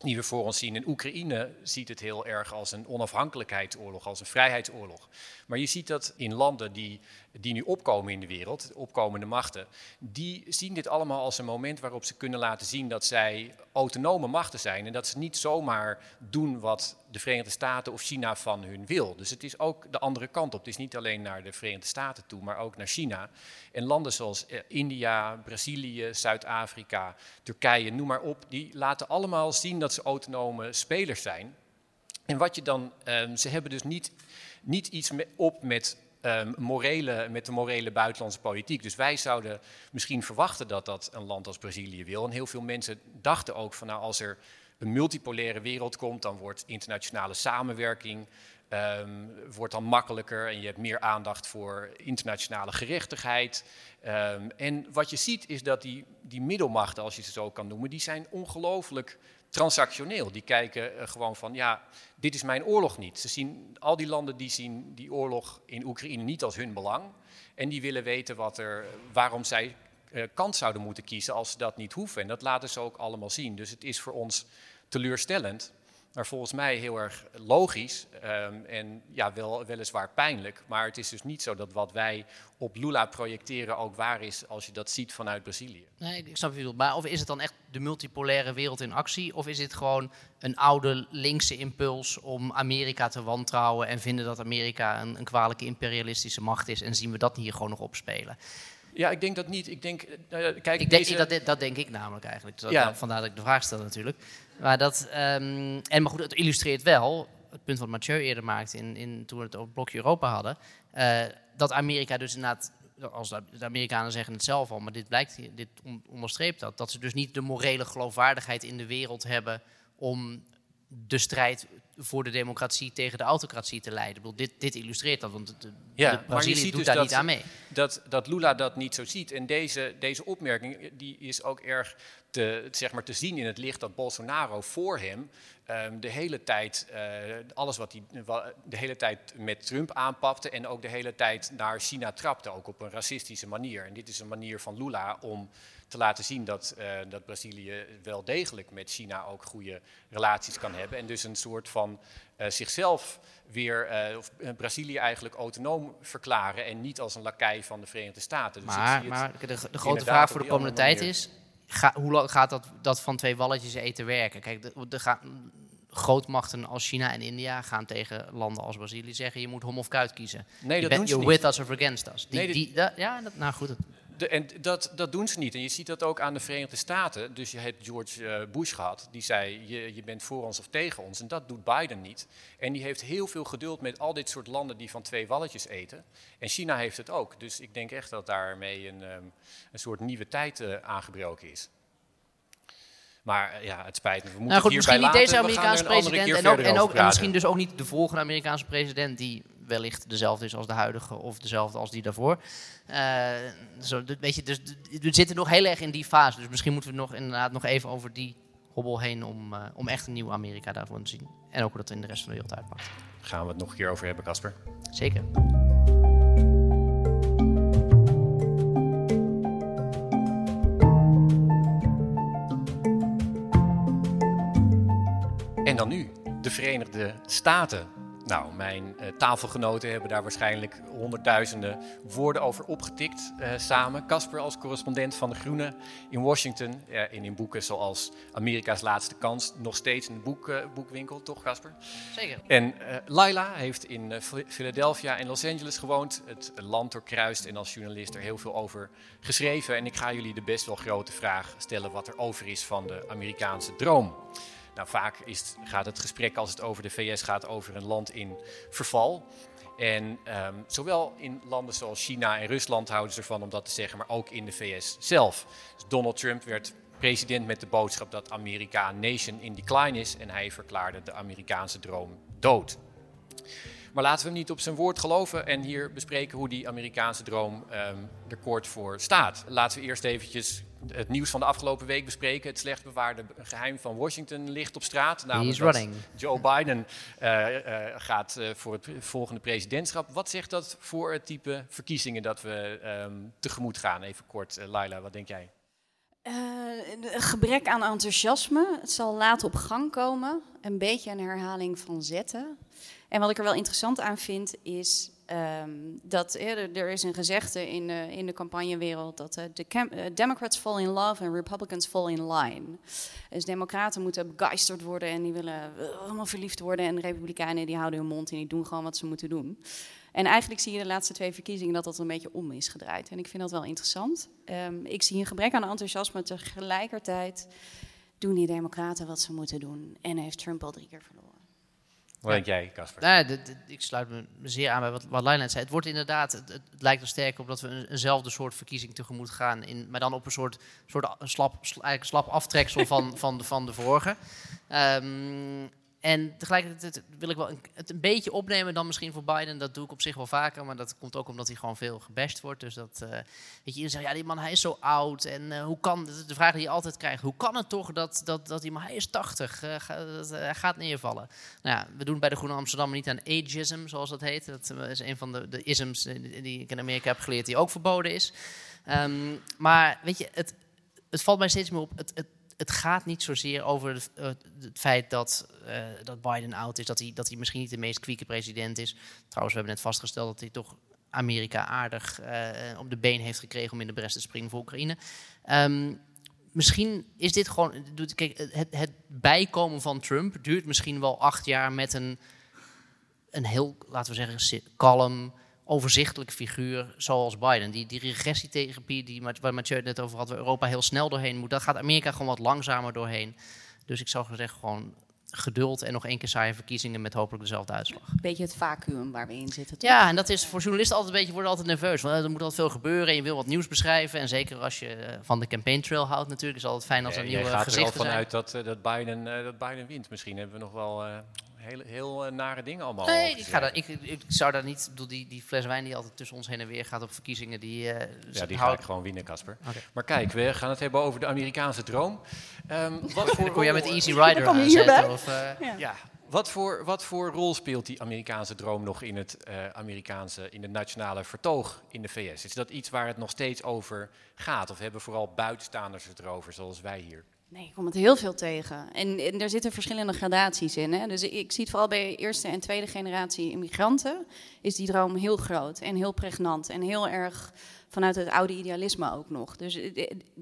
die we voor ons zien. In Oekraïne ziet het heel erg als een onafhankelijkheidsoorlog, als een vrijheidsoorlog. Maar je ziet dat in landen die nu opkomen in de wereld, opkomende machten, die zien dit allemaal als een moment waarop ze kunnen laten zien dat zij autonome machten zijn en dat ze niet zomaar doen wat de Verenigde Staten of China van hun wil. Dus het is ook de andere kant op. Het is niet alleen naar de Verenigde Staten toe, maar ook naar China. En landen zoals India, Brazilië, Zuid-Afrika, Turkije, noem maar op, die laten allemaal zien dat ze autonome spelers zijn. En wat je dan... ze hebben dus niet iets op met de morele buitenlandse politiek. Dus wij zouden misschien verwachten dat een land als Brazilië wil. En heel veel mensen dachten ook van, nou, als er een multipolaire wereld komt, dan wordt internationale samenwerking Wordt dan makkelijker en je hebt meer aandacht voor internationale gerechtigheid. En wat je ziet is dat die middelmachten, als je ze zo kan noemen, die zijn ongelooflijk transactioneel. Die kijken gewoon van, ja, dit is mijn oorlog niet. Ze zien, al die landen die zien die oorlog in Oekraïne niet als hun belang. En die willen weten waarom zij kant zouden moeten kiezen als ze dat niet hoeven. En dat laten ze ook allemaal zien. Dus het is voor ons teleurstellend. Maar volgens mij heel erg logisch en ja, weliswaar pijnlijk. Maar het is dus niet zo dat wat wij op Lula projecteren ook waar is als je dat ziet vanuit Brazilië. Nee, ik snap je. Maar of is het dan echt de multipolaire wereld in actie? Of is dit gewoon een oude linkse impuls om Amerika te wantrouwen en vinden dat Amerika een kwalijke imperialistische macht is en zien we dat hier gewoon nog opspelen? Ja, ik denk dat niet. Dat denk ik namelijk eigenlijk. Dus ja. Vandaar dat ik de vraag stel natuurlijk. Maar maar goed, het illustreert wel het punt wat Mathieu eerder maakte toen we het over het blokje Europa hadden. Dat Amerika dus inderdaad, de Amerikanen zeggen het zelf al, maar dit onderstreept dat ze dus niet de morele geloofwaardigheid in de wereld hebben om de strijd voor de democratie tegen de autocratie te leiden. Ik bedoel, dit illustreert dat, want Brazilië doet dus daar niet aan mee. Dat Lula dat niet zo ziet. En deze opmerking die is ook erg te zien in het licht dat Bolsonaro voor hem de hele tijd met Trump aanpapte en ook de hele tijd naar China trapte, ook op een racistische manier. En dit is een manier van Lula om te laten zien dat Brazilië wel degelijk met China ook goede relaties kan hebben. En dus een soort van zichzelf weer, Brazilië eigenlijk autonoom verklaren en niet als een lakai van de Verenigde Staten. Dus maar de grote vraag voor de komende tijd is, hoe lang gaat dat van twee walletjes eten werken? Kijk, grootmachten als China en India gaan tegen landen als Brazilië zeggen, je moet hom of kuit kiezen. Nee, dat doen ze niet. You're with us or against us. Dat doen ze niet. En je ziet dat ook aan de Verenigde Staten. Dus je hebt George Bush gehad. Die zei, je bent voor ons of tegen ons. En dat doet Biden niet. En die heeft heel veel geduld met al dit soort landen die van twee walletjes eten. En China heeft het ook. Dus ik denk echt dat daarmee een soort nieuwe tijd aangebroken is. Maar ja, het spijt me. We moeten hierbij laten. Misschien niet deze Amerikaanse president. En misschien dus ook niet de volgende Amerikaanse president die wellicht dezelfde is als de huidige of dezelfde als die daarvoor. We zitten nog heel erg in die fase. Dus misschien moeten we nog even over die hobbel heen om echt een nieuw Amerika daarvoor te zien. En ook hoe dat in de rest van de wereld uitpakt. Gaan we het nog een keer over hebben, Casper? Zeker. En dan nu, de Verenigde Staten. Nou, mijn tafelgenoten hebben daar waarschijnlijk honderdduizenden woorden over opgetikt samen. Casper als correspondent van De Groene in Washington. En in boeken zoals Amerika's Laatste Kans. Nog steeds een boekwinkel, toch Casper? Zeker. En Laila heeft in Philadelphia en Los Angeles gewoond. Het land doorkruist en als journalist er heel veel over geschreven. En ik ga jullie de best wel grote vraag stellen wat er over is van de Amerikaanse droom. Nou, vaak gaat het gesprek, als het over de VS gaat, over een land in verval. En zowel in landen zoals China en Rusland houden ze ervan om dat te zeggen, maar ook in de VS zelf. Dus Donald Trump werd president met de boodschap dat Amerika een nation in decline is. En hij verklaarde de Amerikaanse droom dood. Maar laten we hem niet op zijn woord geloven en hier bespreken hoe die Amerikaanse droom er kort voor staat. Laten we eerst eventjes het nieuws van de afgelopen week bespreken. Het slecht bewaarde geheim van Washington ligt op straat. Namelijk dat Joe Biden gaat voor het volgende presidentschap. Wat zegt dat voor het type verkiezingen dat we tegemoet gaan? Even kort, Laila, wat denk jij? Een gebrek aan enthousiasme. Het zal laat op gang komen. Een beetje een herhaling van zetten. En wat ik er wel interessant aan vind is dat er is een gezegde in de campagnewereld dat Democrats fall in love en Republicans fall in line. Dus democraten moeten begeisterd worden en die willen allemaal verliefd worden. En de republikeinen die houden hun mond en die doen gewoon wat ze moeten doen. En eigenlijk zie je de laatste twee verkiezingen dat een beetje om is gedraaid. En ik vind dat wel interessant. Ik zie een gebrek aan enthousiasme tegelijkertijd doen die democraten wat ze moeten doen. En heeft Trump al 3 keer verloren. Wat denk jij, Casper? Ik sluit me zeer aan bij wat Laila net zei. Het wordt inderdaad, het lijkt er sterk op dat we eenzelfde soort verkiezing tegemoet gaan. Maar dan op een soort slap aftreksel van de vorige. En tegelijkertijd wil ik wel het een beetje opnemen dan misschien voor Biden. Dat doe ik op zich wel vaker, maar dat komt ook omdat hij gewoon veel gebashed wordt. Dus dat, weet je, zegt, ja, die man, hij is zo oud. En hoe kan, de vraag die je altijd krijgt, hoe kan het toch dat die man, hij is 80, hij gaat neervallen. Nou ja, we doen bij de Groene Amsterdammer niet aan ageism, zoals dat heet. Dat is een van de isms die ik in Amerika heb geleerd, die ook verboden is. Maar weet je, het valt mij steeds meer op... Het gaat niet zozeer over het feit dat Biden oud is, dat hij misschien niet de meest kwieke president is. Trouwens, we hebben net vastgesteld dat hij toch Amerika aardig op de been heeft gekregen om in de bres te springen voor Oekraïne. Misschien is dit gewoon... Kijk, het bijkomen van Trump duurt misschien wel 8 jaar met een heel, laten we zeggen, kalm, overzichtelijk figuur zoals Biden. Die regressietherapie waar Mathieu het net over had, waar Europa heel snel doorheen moet, daar gaat Amerika gewoon wat langzamer doorheen. Dus ik zou zeggen, gewoon geduld en nog 1 keer saaie verkiezingen met hopelijk dezelfde uitslag. Een beetje het vacuüm waar we in zitten. Toch? Ja, en dat is voor journalisten altijd een beetje, worden altijd nerveus. Want er moet altijd veel gebeuren en je wil wat nieuws beschrijven. En zeker als je van de campaign trail houdt natuurlijk, is het altijd fijn als er nieuwe gezichten zijn. Je gaat er wel vanuit dat Biden wint. Misschien hebben we nog wel... Heel nare dingen allemaal. Nee, ik zou daar niet... Bedoel, die fles wijn die altijd tussen ons heen en weer gaat op verkiezingen... Die ga ik gewoon winnen, Casper. Okay. Maar kijk, we gaan het hebben over de Amerikaanse droom. Dan kom jij met Easy Rider aan zetten. Wat voor rol speelt die Amerikaanse droom nog in het nationale vertoog in de VS? Is dat iets waar het nog steeds over gaat? Of hebben vooral buitenstaanders het erover, zoals wij hier? Nee, ik kom het heel veel tegen. En daar zitten verschillende gradaties in. Hè? Dus ik zie het vooral bij eerste en tweede generatie immigranten... is die droom heel groot en heel pregnant en heel erg vanuit het oude idealisme ook nog. Dus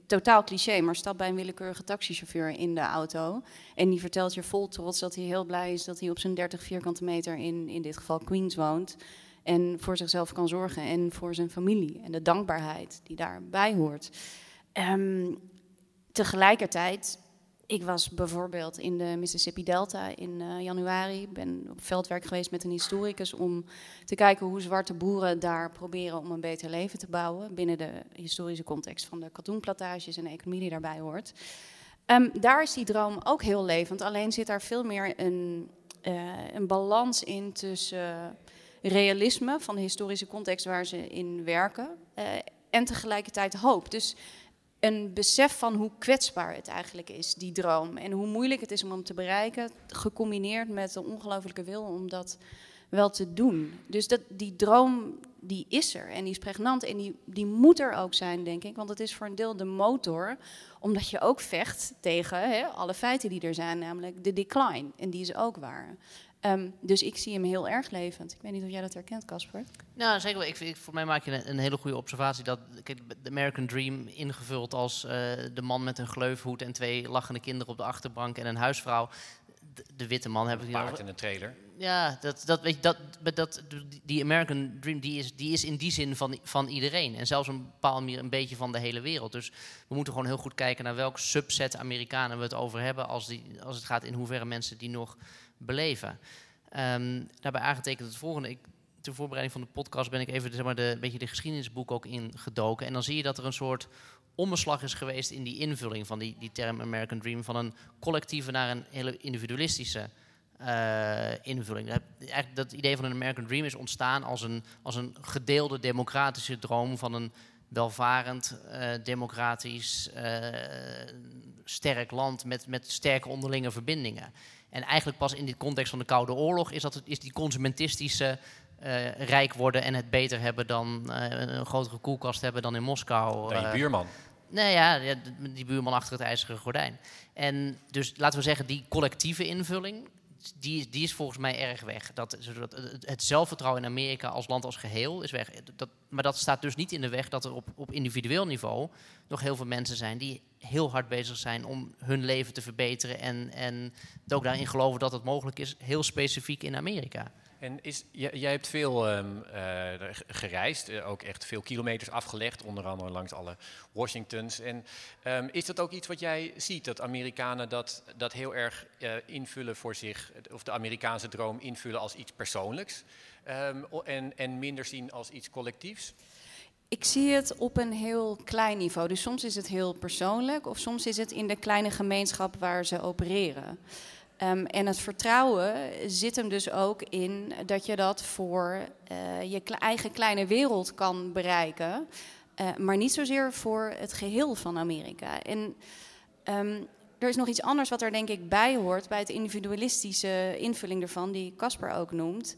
totaal cliché, maar stap bij een willekeurige taxichauffeur in de auto... en die vertelt je vol trots dat hij heel blij is dat hij op zijn 30 vierkante meter in dit geval Queens woont... en voor zichzelf kan zorgen en voor zijn familie en de dankbaarheid die daarbij hoort... Tegelijkertijd, ik was bijvoorbeeld in de Mississippi Delta in januari. Ik ben op veldwerk geweest met een historicus om te kijken hoe zwarte boeren daar proberen om een beter leven te bouwen. Binnen de historische context van de katoenplantages en de economie die daarbij hoort. Daar is die droom ook heel levend. Alleen zit daar veel meer een balans in tussen realisme van de historische context waar ze in werken. En tegelijkertijd hoop. Dus... een besef van hoe kwetsbaar het eigenlijk is, die droom. En hoe moeilijk het is om hem te bereiken. Gecombineerd met de ongelofelijke wil om dat wel te doen. Dus die droom, die is er. En die is pregnant. En die moet er ook zijn, denk ik. Want het is voor een deel de motor. Omdat je ook vecht tegen alle feiten die er zijn. Namelijk de decline. En die is ook waar. Dus ik zie hem heel erg levend. Ik weet niet of jij dat herkent, Casper. Nou, zeker wel. Voor mij maak je een hele goede observatie. Dat de American Dream ingevuld als de man met een gleufhoed... en 2 lachende kinderen op de achterbank en een huisvrouw. De witte man heb ik hier over. Een paard in een trailer. Ja, die American Dream die is in die zin van iedereen. En zelfs op een bepaalde manier een beetje van de hele wereld. Dus we moeten gewoon heel goed kijken naar welk subset Amerikanen we het over hebben... als het gaat in hoeverre mensen die nog... beleven. Daarbij aangetekend het volgende. Ter voorbereiding van de podcast ben ik even de geschiedenisboek ook ingedoken. En dan zie je dat er een soort omslag is geweest in die invulling van die term American Dream. Van een collectieve naar een hele individualistische invulling. Eigenlijk dat idee van een American Dream is ontstaan als een gedeelde democratische droom van een welvarend, democratisch, sterk land met sterke onderlinge verbindingen. En eigenlijk pas in de context van de Koude Oorlog is die consumentistische rijk worden en het beter hebben dan een grotere koelkast hebben dan in Moskou. Dan je buurman. Nou ja, die buurman achter het ijzeren gordijn. En dus laten we zeggen, die collectieve invulling, die is volgens mij erg weg. Het zelfvertrouwen in Amerika als land als geheel is weg. Maar dat staat dus niet in de weg dat er op individueel niveau nog heel veel mensen zijn die heel hard bezig zijn om hun leven te verbeteren en ook daarin geloven dat het mogelijk is, heel specifiek in Amerika. En jij hebt veel gereisd, ook echt veel kilometers afgelegd, onder andere langs alle Washingtons. En is dat ook iets wat jij ziet, dat Amerikanen dat heel erg invullen voor zich, of de Amerikaanse droom invullen als iets persoonlijks en minder zien als iets collectiefs? Ik zie het op een heel klein niveau. Dus soms is het heel persoonlijk of soms is het in de kleine gemeenschap waar ze opereren. En het vertrouwen zit hem dus ook in dat je dat voor je eigen kleine wereld kan bereiken. Maar niet zozeer voor het geheel van Amerika. En er is nog iets anders wat er denk ik bij hoort, bij het individualistische invulling ervan, die Casper ook noemt.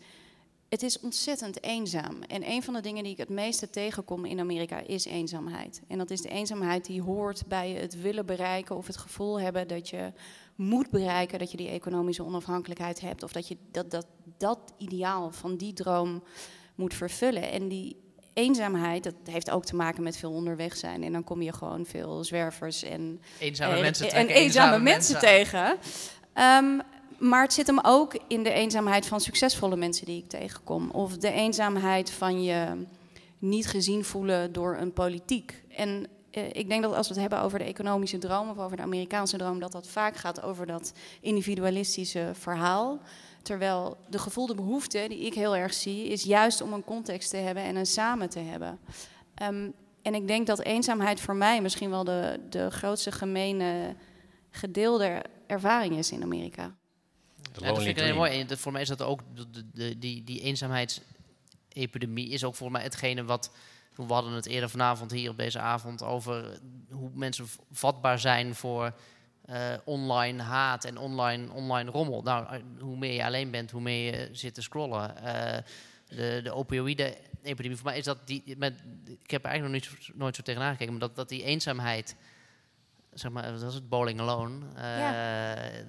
Het is ontzettend eenzaam. En een van de dingen die ik het meeste tegenkom in Amerika is eenzaamheid. En dat is de eenzaamheid die hoort bij het willen bereiken of het gevoel hebben dat je moet bereiken, dat je die economische onafhankelijkheid hebt, of dat je dat ideaal van die droom moet vervullen. En die eenzaamheid, dat heeft ook te maken met veel onderweg zijn. En dan kom je gewoon veel zwervers en eenzame mensen tegen. Maar het zit hem ook in de eenzaamheid van succesvolle mensen die ik tegenkom. Of de eenzaamheid van je niet gezien voelen door een politiek. En ik denk dat als we het hebben over de economische droom of over de Amerikaanse droom, dat dat vaak gaat over dat individualistische verhaal. Terwijl de gevoelde behoefte die ik heel erg zie, is juist om een context te hebben en een samen te hebben. En ik denk dat eenzaamheid voor mij misschien wel de grootste gemene gedeelde ervaring is in Amerika. Ja, dat vind ik heel mooi. En voor mij is dat ook die eenzaamheidsepidemie is ook voor mij hetgene wat. We hadden het eerder vanavond hier op deze avond over hoe mensen vatbaar zijn voor online haat en online rommel. Nou, hoe meer je alleen bent, hoe meer je zit te scrollen. De opioïde-epidemie, voor mij is dat die. Ik heb er eigenlijk nog nooit zo tegenaan gekeken, maar dat die eenzaamheid, zeg maar, dat is het bowling alone.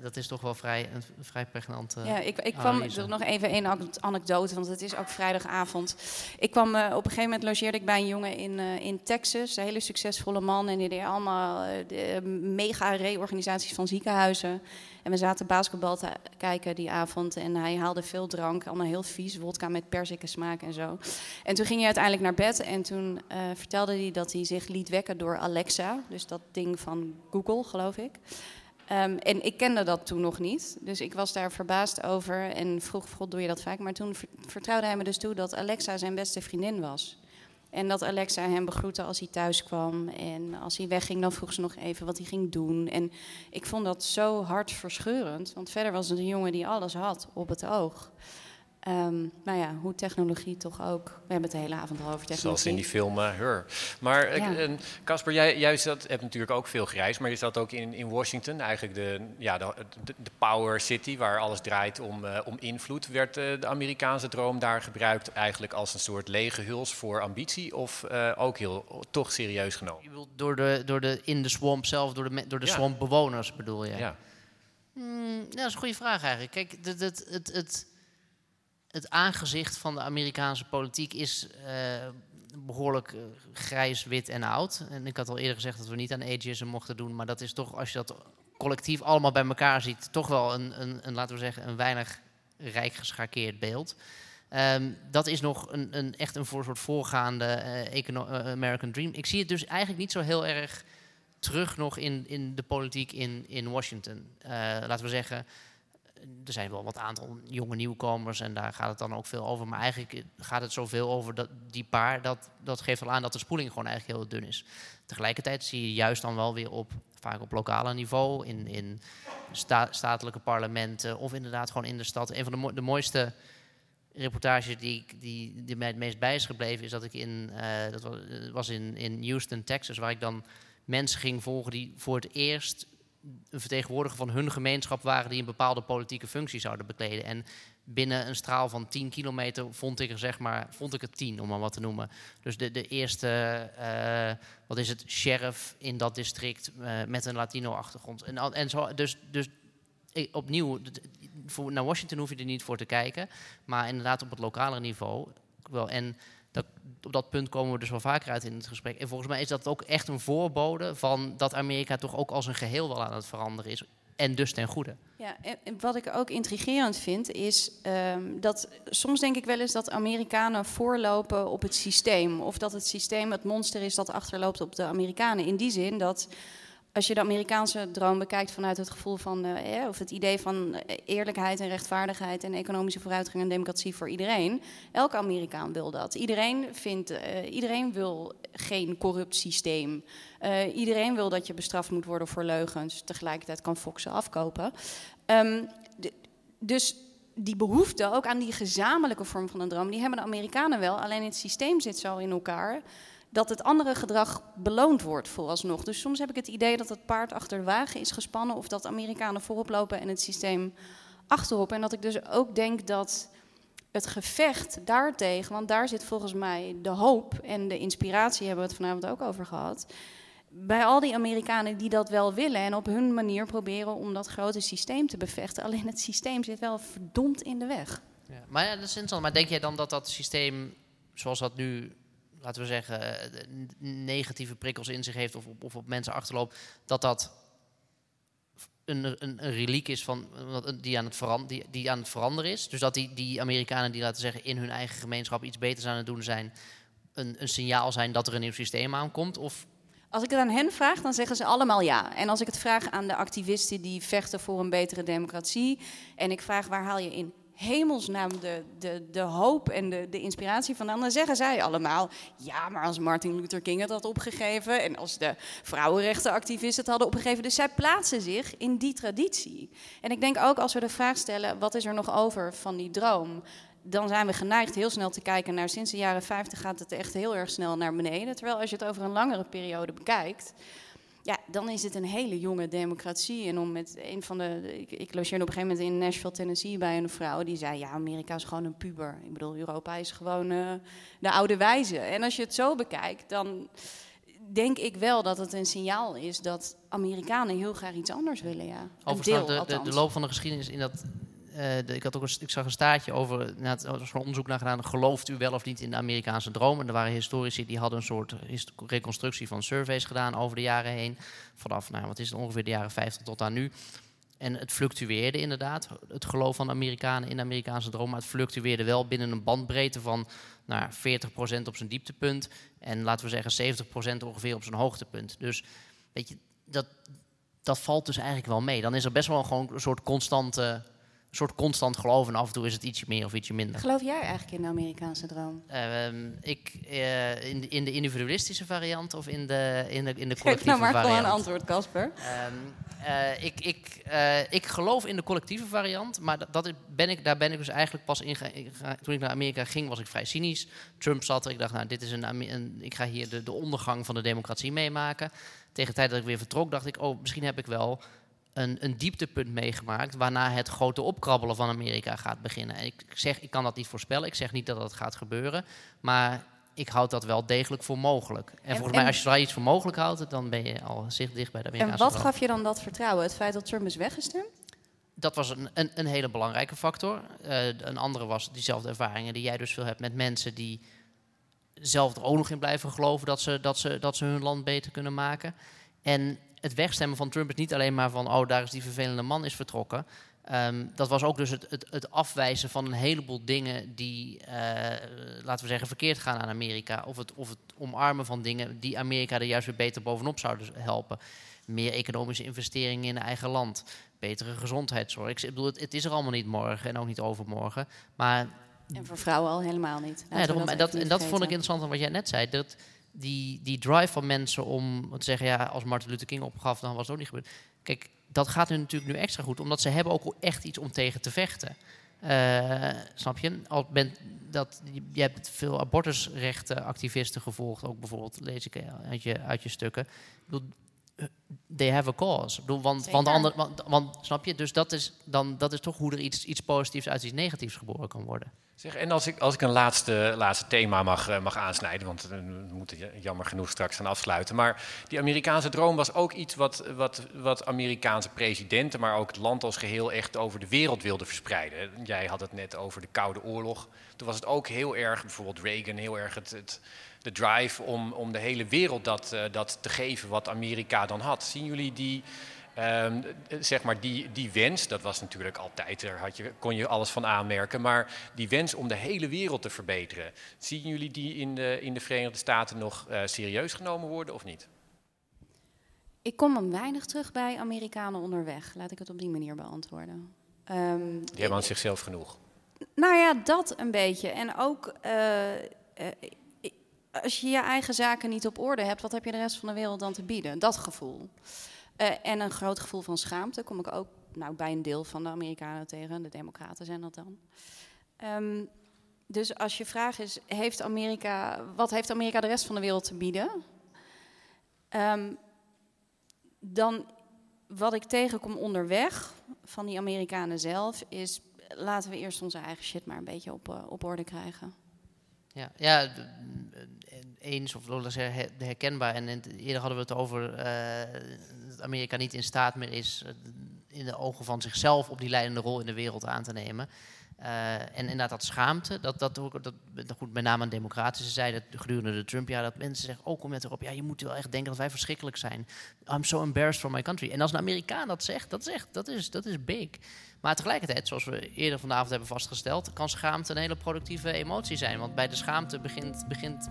Dat is toch wel een vrij pregnant. Ik kwam nog even één anekdote, want het is ook vrijdagavond. Ik kwam op een gegeven moment logeerde ik bij een jongen in Texas, een hele succesvolle man, en die deed allemaal mega reorganisaties van ziekenhuizen. En we zaten basketbal te kijken die avond en hij haalde veel drank, allemaal heel vies, wodka met perzikkensmaak en zo. En toen ging hij uiteindelijk naar bed en toen vertelde hij dat hij zich liet wekken door Alexa, dus dat ding van Google, geloof ik. En ik kende dat toen nog niet, dus ik was daar verbaasd over en vroeg, god, doe je dat vaak? Maar toen vertrouwde hij me dus toe dat Alexa zijn beste vriendin was. En dat Alexa hem begroette als hij thuis kwam. En als hij wegging, dan vroeg ze nog even wat hij ging doen. En ik vond dat zo hartverscheurend. Want verder was het een jongen die alles had op het oog. Nou ja, hoe technologie toch ook. We hebben het de hele avond al over technologie. Zoals in die film Her. Maar Casper, jij hebt natuurlijk ook veel gereisd. Maar je zat ook in Washington. Eigenlijk de power city waar alles draait om invloed. Werd de Amerikaanse droom daar gebruikt eigenlijk als een soort lege huls voor ambitie? Of ook toch serieus genomen? Je bedoelt door de in de swamp zelf, door de swampbewoners bedoel je? Ja. Dat is een goede vraag eigenlijk. Kijk, het aangezicht van de Amerikaanse politiek is behoorlijk grijs, wit en oud. En ik had al eerder gezegd dat we niet aan ageism mochten doen. Maar dat is toch, als je dat collectief allemaal bij elkaar ziet, toch wel een laten we zeggen, een weinig rijk geschakeerd beeld. Dat is nog echt een soort voorgaande American Dream. Ik zie het dus eigenlijk niet zo heel erg terug nog in de politiek in Washington. Laten we zeggen, er zijn wel wat aantal jonge nieuwkomers en daar gaat het dan ook veel over. Maar eigenlijk gaat het zoveel over die paar. Dat geeft al aan dat de spoeling gewoon eigenlijk heel dun is. Tegelijkertijd zie je juist dan wel weer vaak op lokale niveau, in statelijke parlementen of inderdaad gewoon in de stad. Een van de mooiste reportages die mij het meest bij is gebleven is dat ik in Houston, Texas, waar ik dan mensen ging volgen die voor het eerst een vertegenwoordiger van hun gemeenschap waren die een bepaalde politieke functie zouden bekleden. En binnen een straal van 10 kilometer vond ik het 10, om maar wat te noemen. Dus de eerste, sheriff in dat district met een Latino-achtergrond. En zo, dus opnieuw, naar Washington hoef je er niet voor te kijken, maar inderdaad op het lokale niveau wel. En op dat punt komen we dus wel vaker uit in het gesprek. En volgens mij is dat ook echt een voorbode van dat Amerika toch ook als een geheel wel aan het veranderen is. En dus ten goede. Ja, en wat ik ook intrigerend vind is dat soms denk ik wel eens dat Amerikanen voorlopen op het systeem. Of dat het systeem het monster is dat achterloopt op de Amerikanen. In die zin dat Als je de Amerikaanse droom bekijkt vanuit het gevoel van... of het idee van eerlijkheid en rechtvaardigheid... en economische vooruitgang en democratie voor iedereen. Elke Amerikaan wil dat. Iedereen wil geen corrupt systeem. Iedereen wil dat je bestraft moet worden voor leugens. Tegelijkertijd kan Fox ze afkopen. Dus die behoefte ook aan die gezamenlijke vorm van een droom... die hebben de Amerikanen wel. Alleen het systeem zit zo in elkaar... dat het andere gedrag beloond wordt vooralsnog. Dus soms heb ik het idee dat het paard achter de wagen is gespannen... of dat Amerikanen voorop lopen en het systeem achterop. En dat ik dus ook denk dat het gevecht daartegen... want daar zit volgens mij de hoop en de inspiratie... hebben we het vanavond ook over gehad... bij al die Amerikanen die dat wel willen... en op hun manier proberen om dat grote systeem te bevechten. Alleen het systeem zit wel verdomd in de weg. Ja, maar ja, dat is interessant. Maar denk jij dan dat dat systeem zoals dat nu... laten we zeggen, negatieve prikkels in zich heeft... of op mensen achterloopt, dat een reliek is van die aan het veranderen is. Dus dat die Amerikanen die, laten we zeggen, in hun eigen gemeenschap... iets beters aan het doen zijn, een signaal zijn dat er een nieuw systeem aankomt? Of... Als ik het aan hen vraag, dan zeggen ze allemaal ja. En als ik het vraag aan de activisten die vechten voor een betere democratie... en ik vraag, waar haal je in hemelsnaam de hoop en de inspiratie van de anderen, zeggen zij allemaal... ja, maar als Martin Luther King het had opgegeven... en als de vrouwenrechtenactivisten het hadden opgegeven... dus zij plaatsen zich in die traditie. En ik denk ook, als we de vraag stellen... wat is er nog over van die droom... dan zijn we geneigd heel snel te kijken naar... sinds de jaren 50 gaat het echt heel erg snel naar beneden. Terwijl als je het over een langere periode bekijkt... ja, dan is het een hele jonge democratie. En om met een van de... Ik logeerde op een gegeven moment in Nashville, Tennessee... bij een vrouw die zei... ja, Amerika is gewoon een puber. Ik bedoel, Europa is gewoon de oude wijze. En als je het zo bekijkt, dan denk ik wel dat het een signaal is... dat Amerikanen heel graag iets anders willen, ja. Overigens, de loop van de geschiedenis in dat... Ik zag een staartje over, er was een onderzoek naar gedaan... gelooft u wel of niet in de Amerikaanse droom? En er waren historici die hadden een soort reconstructie van surveys gedaan over de jaren heen. Vanaf, wat is het, ongeveer de jaren 50 tot aan nu. En het fluctueerde inderdaad, het geloof van de Amerikanen in de Amerikaanse droom... maar het fluctueerde wel binnen een bandbreedte van 40% op zijn dieptepunt... en laten we zeggen 70% ongeveer op zijn hoogtepunt. Dus weet je, dat valt dus eigenlijk wel mee. Dan is er best wel gewoon een soort constante... Een soort constant geloof en af en toe is het ietsje meer of ietsje minder. Geloof jij eigenlijk in de Amerikaanse droom? In de individualistische variant of in de collectieve variant? Geef nou maar gewoon een antwoord, Casper. Ik geloof in de collectieve variant, maar daar ben ik dus eigenlijk pas in toen ik naar Amerika ging, was ik vrij cynisch. Trump zat er, ik dacht, dit is ik ga hier de ondergang van de democratie meemaken. Tegen de tijd dat ik weer vertrok, dacht ik, misschien heb ik wel... Een dieptepunt meegemaakt waarna het grote opkrabbelen van Amerika gaat beginnen. En ik kan dat niet voorspellen, ik zeg niet dat dat gaat gebeuren, maar ik houd dat wel degelijk voor mogelijk. En volgens mij, als je daar iets voor mogelijk houdt, dan ben je al zicht dicht bij de Amerikaanse droom. En wat gaf je dan dat vertrouwen? Het feit dat Trump is weggestemd? Dat was een hele belangrijke factor. Een andere was diezelfde ervaringen die jij dus veel hebt met mensen die zelf er ook nog in blijven geloven dat ze hun land beter kunnen maken. En het wegstemmen van Trump is niet alleen maar van... daar is die vervelende man is vertrokken. Dat was ook dus het afwijzen van een heleboel dingen... die, laten we zeggen, verkeerd gaan aan Amerika. Of het omarmen van dingen die Amerika er juist weer beter bovenop zouden helpen. Meer economische investeringen in eigen land. Betere gezondheidszorg. Ik bedoel, het is er allemaal niet morgen en ook niet overmorgen. Maar... En voor vrouwen al helemaal niet. Dat vond ik interessant aan wat jij net zei... Dat, Die drive van mensen om te zeggen... als Martin Luther King opgaf, dan was het ook niet gebeurd. Kijk, dat gaat hun natuurlijk nu extra goed... omdat ze hebben ook echt iets om tegen te vechten. Snap je? Je hebt veel abortusrechtenactivisten gevolgd... ook bijvoorbeeld, lees ik uit je stukken. Ik bedoel, they have a cause. Ik bedoel, want snap je? Dus dat is toch hoe er iets positiefs uit iets negatiefs geboren kan worden. Zeg, en als ik een laatste thema mag aansnijden, want we moeten jammer genoeg straks gaan afsluiten. Maar die Amerikaanse droom was ook iets wat Amerikaanse presidenten, maar ook het land als geheel echt over de wereld wilden verspreiden. Jij had het net over de Koude Oorlog. Toen was het ook heel erg, bijvoorbeeld Reagan, heel erg de drive om de hele wereld dat te geven wat Amerika dan had. Zien jullie die... zeg maar die wens, dat was natuurlijk altijd, daar kon je alles van aanmerken, maar die wens om de hele wereld te verbeteren. Zien jullie die in de Verenigde Staten nog serieus genomen worden of niet? Ik kom dan weinig terug bij Amerikanen onderweg. Laat ik het op die manier beantwoorden. Die hebben aan zichzelf genoeg. Nou ja, dat een beetje. En ook als je je eigen zaken niet op orde hebt, wat heb je de rest van de wereld dan te bieden? Dat gevoel. En een groot gevoel van schaamte kom ik ook bij een deel van de Amerikanen tegen. De Democraten zijn dat dan. Dus als je vraag is, wat heeft Amerika de rest van de wereld te bieden? Dan wat ik tegenkom onderweg van die Amerikanen zelf is, laten we eerst onze eigen shit maar een beetje op orde krijgen. Ja, eens of herkenbaar. En eerder hadden we het over dat Amerika niet in staat meer is in de ogen van zichzelf op die leidende rol in de wereld aan te nemen. En inderdaad dat schaamte, dat goed, met name aan de democratische zijde gedurende de Trump-jaren, dat mensen zeggen, kom net erop, je moet wel echt denken dat wij verschrikkelijk zijn. I'm so embarrassed for my country. En als een Amerikaan dat zegt, dat is big. Maar tegelijkertijd, zoals we eerder vanavond hebben vastgesteld, kan schaamte een hele productieve emotie zijn. Want bij de schaamte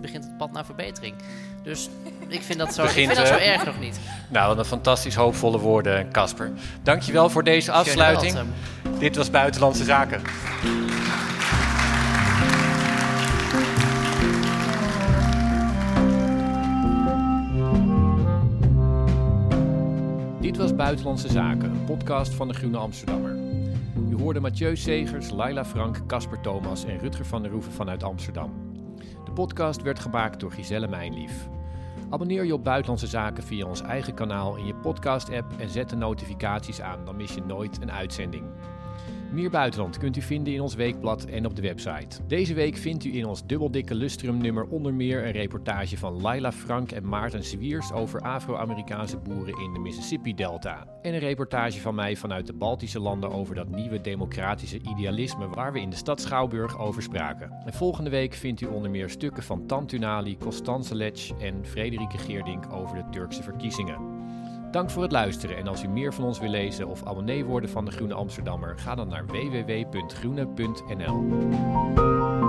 begint het pad naar verbetering. Dus ik vind dat zo erg nog niet. Nou, wat een fantastisch hoopvolle woorden, Casper. Dankjewel voor deze afsluiting. Dit was Buitenlandse Zaken. Dit was Buitenlandse Zaken, een podcast van de Groene Amsterdammer. U hoorde Mathieu Segers, Laila Frank, Casper Thomas en Rutger van der Hoeven vanuit Amsterdam. De podcast werd gemaakt door Gizelle Mijnlieff. Abonneer je op Buitenlandse Zaken via ons eigen kanaal in je podcast-app en zet de notificaties aan, dan mis je nooit een uitzending. Meer buitenland kunt u vinden in ons weekblad en op de website. Deze week vindt u in ons dubbeldikke lustrumnummer onder meer een reportage van Laila Frank en Maarten Swiers over Afro-Amerikaanse boeren in de Mississippi-delta. En een reportage van mij vanuit de Baltische landen over dat nieuwe democratische idealisme waar we in de stad Schouwburg over spraken. En volgende week vindt u onder meer stukken van Tantunali, Constanze Lech en Frederike Geerdink over de Turkse verkiezingen. Dank voor het luisteren en als u meer van ons wil lezen of abonnee worden van de Groene Amsterdammer, ga dan naar www.groene.nl.